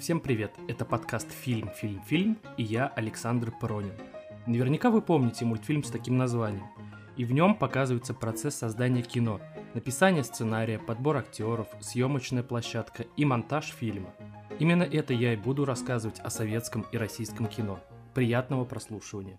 Всем привет, это подкаст «Фильм, фильм, фильм» и я, Александр Поронин. Наверняка вы помните мультфильм с таким названием, и в нем показывается процесс создания кино, написание сценария, подбор актеров, съемочная площадка и монтаж фильма. Именно это я и буду рассказывать о советском и российском кино. Приятного прослушивания.